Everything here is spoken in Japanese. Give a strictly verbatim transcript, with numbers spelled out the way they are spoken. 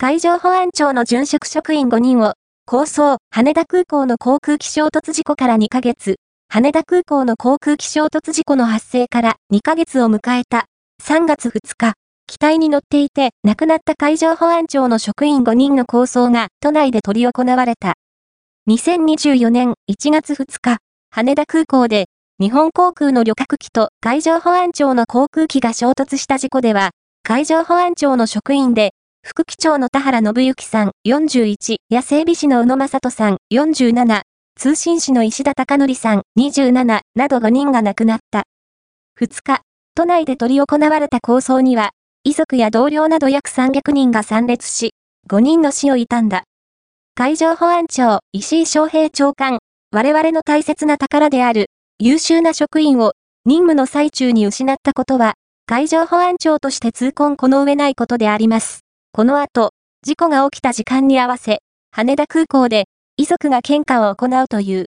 海上保安庁の殉職職員ごにんを、抗争、羽田空港の航空機衝突事故からにかげつ、羽田空港の航空機衝突事故の発生からにかげつを迎えた、さんがつふつか、機体に乗っていて亡くなった海上保安庁の職員ごにんの抗争が都内で執り行われた。にせんにじゅうよねんいちがつふつか、羽田空港で、日本航空の旅客機と海上保安庁の航空機が衝突した事故では、海上保安庁の職員で、副機長の田原信之さんよんじゅういちや整備士の宇野正人さんよんじゅうなな、通信士の石田貴則さんにじゅうなななどごにんが亡くなった。ふつか、都内で執り行われた抗争には、遺族や同僚など約さんびゃくにんが参列し、ごにんの死を悼んだ。海上保安庁石井昌平長官、我々の大切な宝である優秀な職員を任務の最中に失ったことは、海上保安庁として痛恨この上ないことであります。この後、事故が起きた時間に合わせ、羽田空港で遺族が献花を行うという。